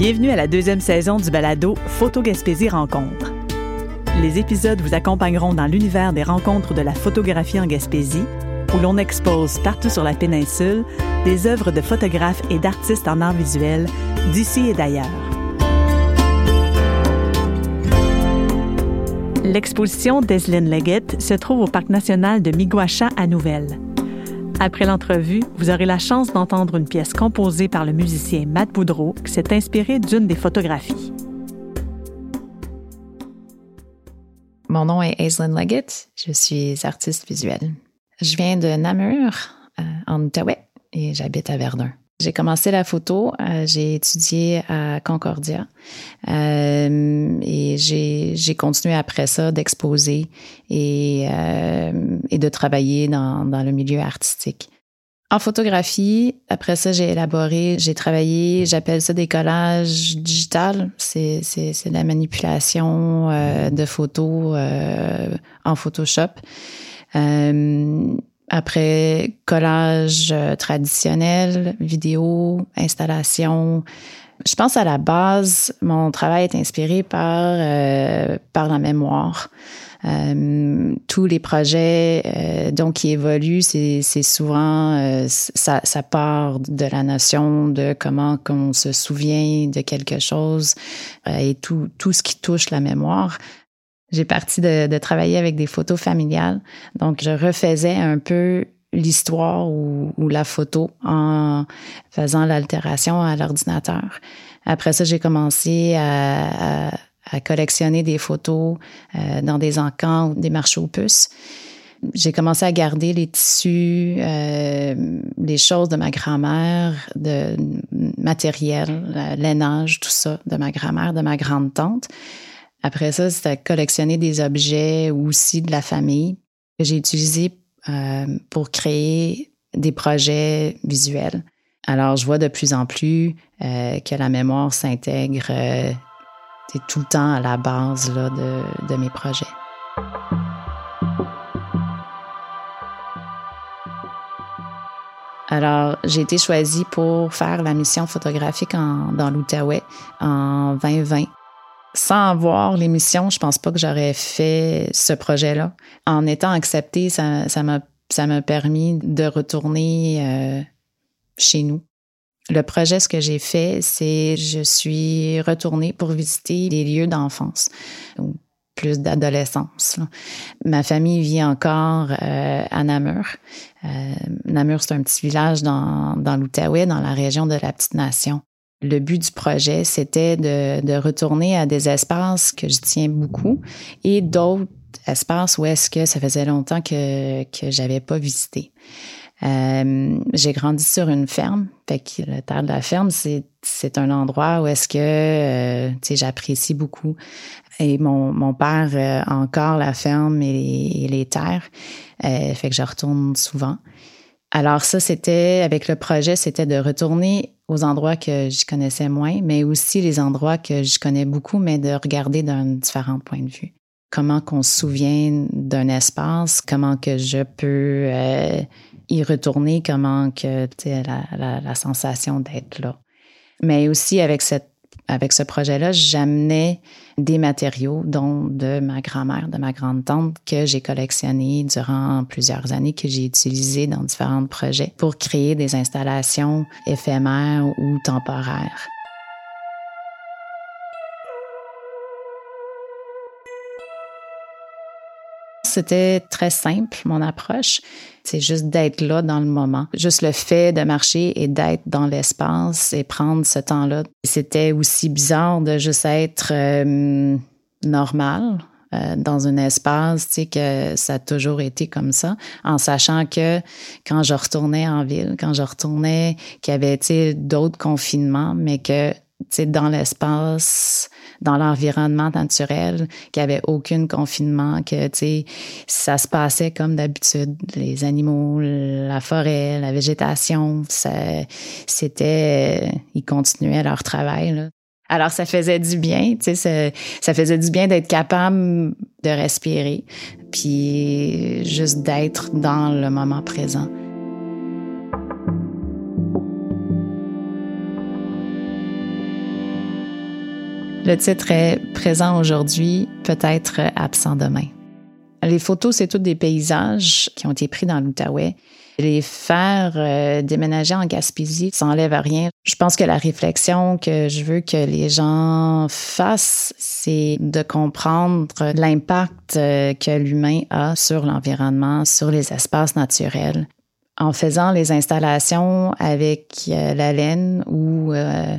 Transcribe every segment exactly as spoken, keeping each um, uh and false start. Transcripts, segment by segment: Bienvenue à la deuxième saison du balado Photo-Gaspésie Rencontres. Les épisodes vous accompagneront dans l'univers des rencontres de la photographie en Gaspésie, où l'on expose partout sur la péninsule des œuvres de photographes et d'artistes en arts visuels d'ici et d'ailleurs. L'exposition d'Aisling Leggett se trouve au Parc national de Migouacha à Nouvelle. Après l'entrevue, vous aurez la chance d'entendre une pièce composée par le musicien Matt Boudreau qui s'est inspirée d'une des photographies. Mon nom est Aisling Leggett, je suis artiste visuelle. Je viens de Namur, euh, en Outaouais, et j'habite à Verdun. J'ai commencé la photo, euh, j'ai étudié à Concordia euh, et j'ai, j'ai continué après ça d'exposer et, euh, et de travailler dans, dans le milieu artistique. En photographie, après ça, j'ai élaboré, j'ai travaillé, j'appelle ça des collages digitales. C'est, c'est, c'est de la manipulation euh, de photos euh, en Photoshop. Euh, après collage traditionnel, vidéo, installation. Je pense à la base, mon travail est inspiré par euh, par la mémoire. Euh, tous les projets euh, donc qui évoluent, c'est, c'est souvent euh, ça, ça part de la notion de comment qu'on se souvient de quelque chose euh, et tout tout ce qui touche la mémoire. J'ai parti de, de travailler avec des photos familiales, donc je refaisais un peu l'histoire ou, ou la photo en faisant l'altération à l'ordinateur. Après ça, j'ai commencé à, à, à collectionner des photos euh, dans des encans ou des marchés aux puces. J'ai commencé à garder les tissus, euh, les choses de ma grand-mère, de matériel, l'aînage, tout ça, de ma grand-mère, de ma grande-tante. Après ça, c'était collectionner des objets ou aussi de la famille que j'ai utilisé euh, pour créer des projets visuels. Alors, je vois de plus en plus euh, que la mémoire s'intègre euh, tout le temps à la base là, de, de mes projets. Alors, j'ai été choisie pour faire la mission photographique en, dans l'Outaouais en vingt vingt. Sans avoir l'émission, je pense pas que j'aurais fait ce projet-là. En étant acceptée, ça, ça m'a, ça m'a permis de retourner euh, chez nous. Le projet, ce que j'ai fait, c'est je suis retournée pour visiter des lieux d'enfance, ou plus d'adolescence. Là. Ma famille vit encore euh, à Namur. Euh, Namur, c'est un petit village dans, dans l'Outaouais, dans la région de la Petite Nation. Le but du projet, c'était de, de retourner à des espaces que je tiens beaucoup et d'autres espaces où est-ce que ça faisait longtemps que que j'avais pas visité. Euh, j'ai grandi sur une ferme, fait que le terre de la ferme, c'est c'est un endroit où est-ce que euh, tu sais, j'apprécie beaucoup. Et mon mon père euh, a encore la ferme et, et les terres, euh, fait que je retourne souvent. Alors ça, c'était, avec le projet, c'était de retourner aux endroits que je connaissais moins, mais aussi les endroits que je connais beaucoup, mais de regarder d'un différent point de vue. Comment qu'on se souvient d'un espace, comment que je peux euh, y retourner, comment que, tu sais, la, la, la sensation d'être là. Mais aussi avec cette Avec ce projet-là, j'amenais des matériaux, dont de ma grand-mère, de ma grande-tante, que j'ai collectionnés durant plusieurs années, que j'ai utilisés dans différents projets pour créer des installations éphémères ou temporaires. C'était très simple, mon approche. C'est juste d'être là dans le moment. Juste le fait de marcher et d'être dans l'espace et prendre ce temps-là. C'était aussi bizarre de juste être euh, normal euh, dans un espace, tu sais, que ça a toujours été comme ça, en sachant que quand je retournais en ville, quand je retournais, qu'il y avait, tu sais, d'autres confinements, mais que, tu sais, dans l'espace, dans l'environnement naturel, qu'il n'y avait aucun confinement, que, tu sais, ça se passait comme d'habitude. Les animaux, la forêt, la végétation, ça, c'était, ils continuaient leur travail, là. Alors, ça faisait du bien, tu sais, ça, ça faisait du bien d'être capable de respirer, puis juste d'être dans le moment présent. Le titre est « Présent aujourd'hui, peut-être absent demain ». Les photos, c'est toutes des paysages qui ont été pris dans l'Outaouais. Les faire euh, déménager en Gaspésie, ça n'enlève à rien. Je pense que la réflexion que je veux que les gens fassent, c'est de comprendre l'impact que l'humain a sur l'environnement, sur les espaces naturels. En faisant les installations avec euh, la laine ou euh,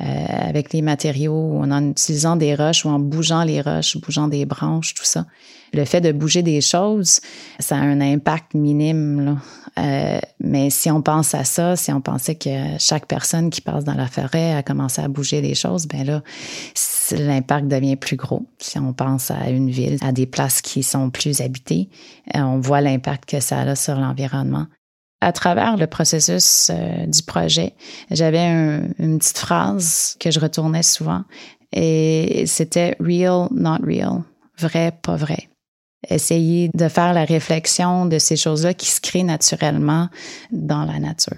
euh, avec les matériaux, en, en utilisant des roches ou en bougeant les roches, bougeant des branches, tout ça. Le fait de bouger des choses, ça a un impact minime, là. Euh, mais si on pense à ça, si on pensait que chaque personne qui passe dans la forêt a commencé à bouger les choses, ben là, l'impact devient plus gros. Si on pense à une ville, à des places qui sont plus habitées, on voit l'impact que ça a sur l'environnement. À travers le processus euh, du projet, j'avais un, une petite phrase que je retournais souvent et c'était « real, not real »,« vrai, pas vrai ». Essayer de faire la réflexion de ces choses-là qui se créent naturellement dans la nature.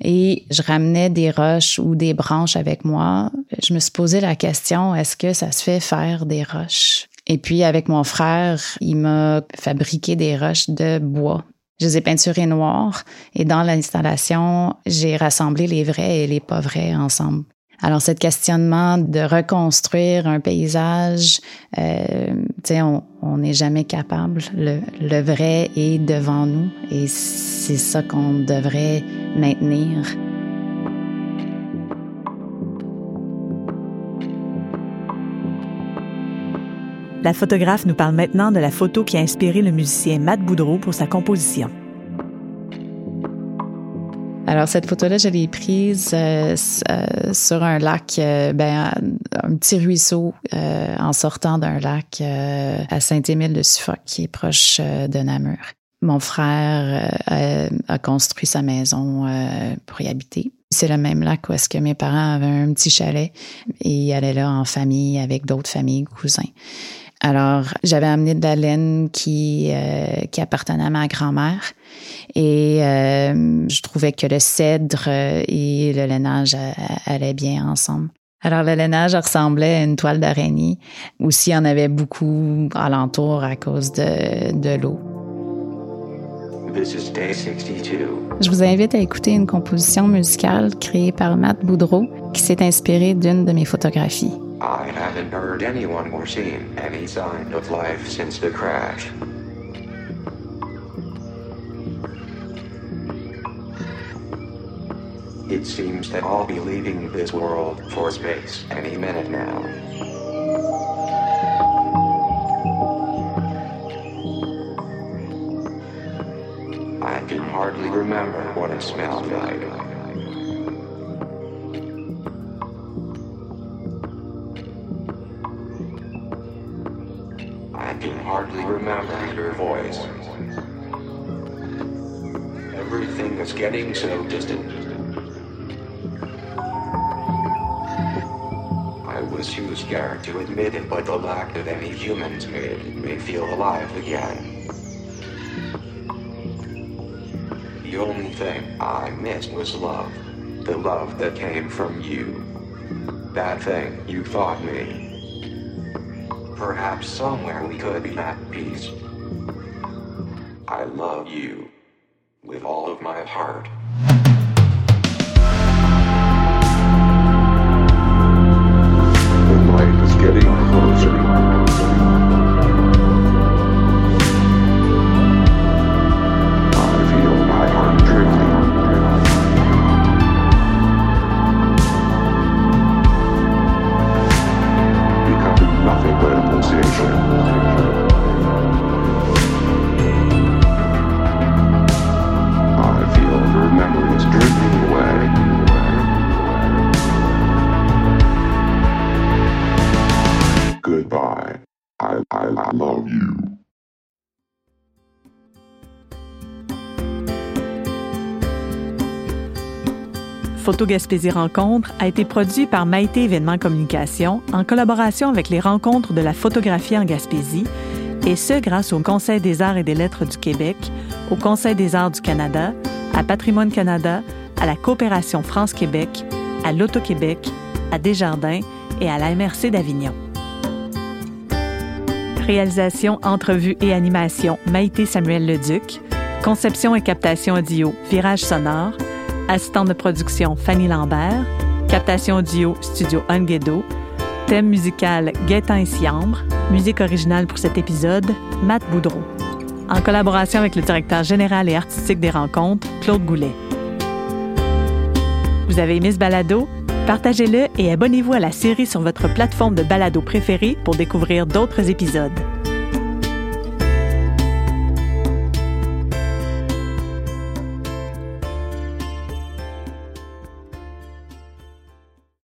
Et je ramenais des roches ou des branches avec moi. Je me suis posé la question « est-ce que ça se fait faire des roches ?» Et puis avec mon frère, il m'a fabriqué des roches de bois. Je les ai peinturées noires et dans l'installation, j'ai rassemblé les vrais et les pas vrais ensemble. Alors, ce questionnement de reconstruire un paysage, euh, tu sais, on n'est jamais capable. Le, le vrai est devant nous et c'est ça qu'on devrait maintenir. La photographe nous parle maintenant de la photo qui a inspiré le musicien Matt Boudreau pour sa composition. Alors, cette photo-là, je l'ai prise euh, sur un lac, euh, ben, un petit ruisseau euh, en sortant d'un lac euh, à Saint-Émile-de-Suffoc, qui est proche euh, de Namur. Mon frère euh, a construit sa maison euh, pour y habiter. C'est le même lac où est-ce que mes parents avaient un petit chalet et ils allaient là en famille avec d'autres familles, cousins. Alors, j'avais amené de la laine qui euh, qui appartenait à ma grand-mère et euh, je trouvais que le cèdre et le lainage allaient bien ensemble. Alors, le lainage ressemblait à une toile d'araignée. Aussi, il y en avait beaucoup alentour à cause de, de l'eau. Je vous invite à écouter une composition musicale créée par Matt Boudreau qui s'est inspirée d'une de mes photographies. I haven't heard anyone or seen any sign of life since the crash. It seems that I'll be leaving this world for space any minute now. I can hardly remember what it smelled like. I can hardly remember your voice. Everything is getting so distant. I was too scared to admit it, but the lack of any humans made me feel alive again. The only thing I missed was love. The love that came from you. That thing you taught me. Perhaps somewhere we could be at peace. I love you with all of my heart. The light is getting closer. I feel my heart drifting. I feel the memories drifting away. Goodbye. I, I, I love you. Photo Gaspésie Rencontres a été produit par Maïté Événements communication en collaboration avec les Rencontres de la photographie en Gaspésie, et ce grâce au Conseil des arts et des lettres du Québec, au Conseil des arts du Canada, à Patrimoine Canada, à la Coopération France-Québec, à Loto-Québec, à Desjardins et à la M R C d'Avignon. Réalisation, entrevue et animation, Maïté-Samuel-Leduc. Conception et captation audio, Virage sonore. Assistante de production, Fanny Lambert. Captation audio, Studio Anguedo. Thème musical, Gaétan et Siambre. Musique originale pour cet épisode, Matt Boudreau. En collaboration avec le directeur général et artistique des Rencontres, Claude Goulet. Vous avez aimé ce balado? Partagez-le et abonnez-vous à la série sur votre plateforme de balado préférée pour découvrir d'autres épisodes.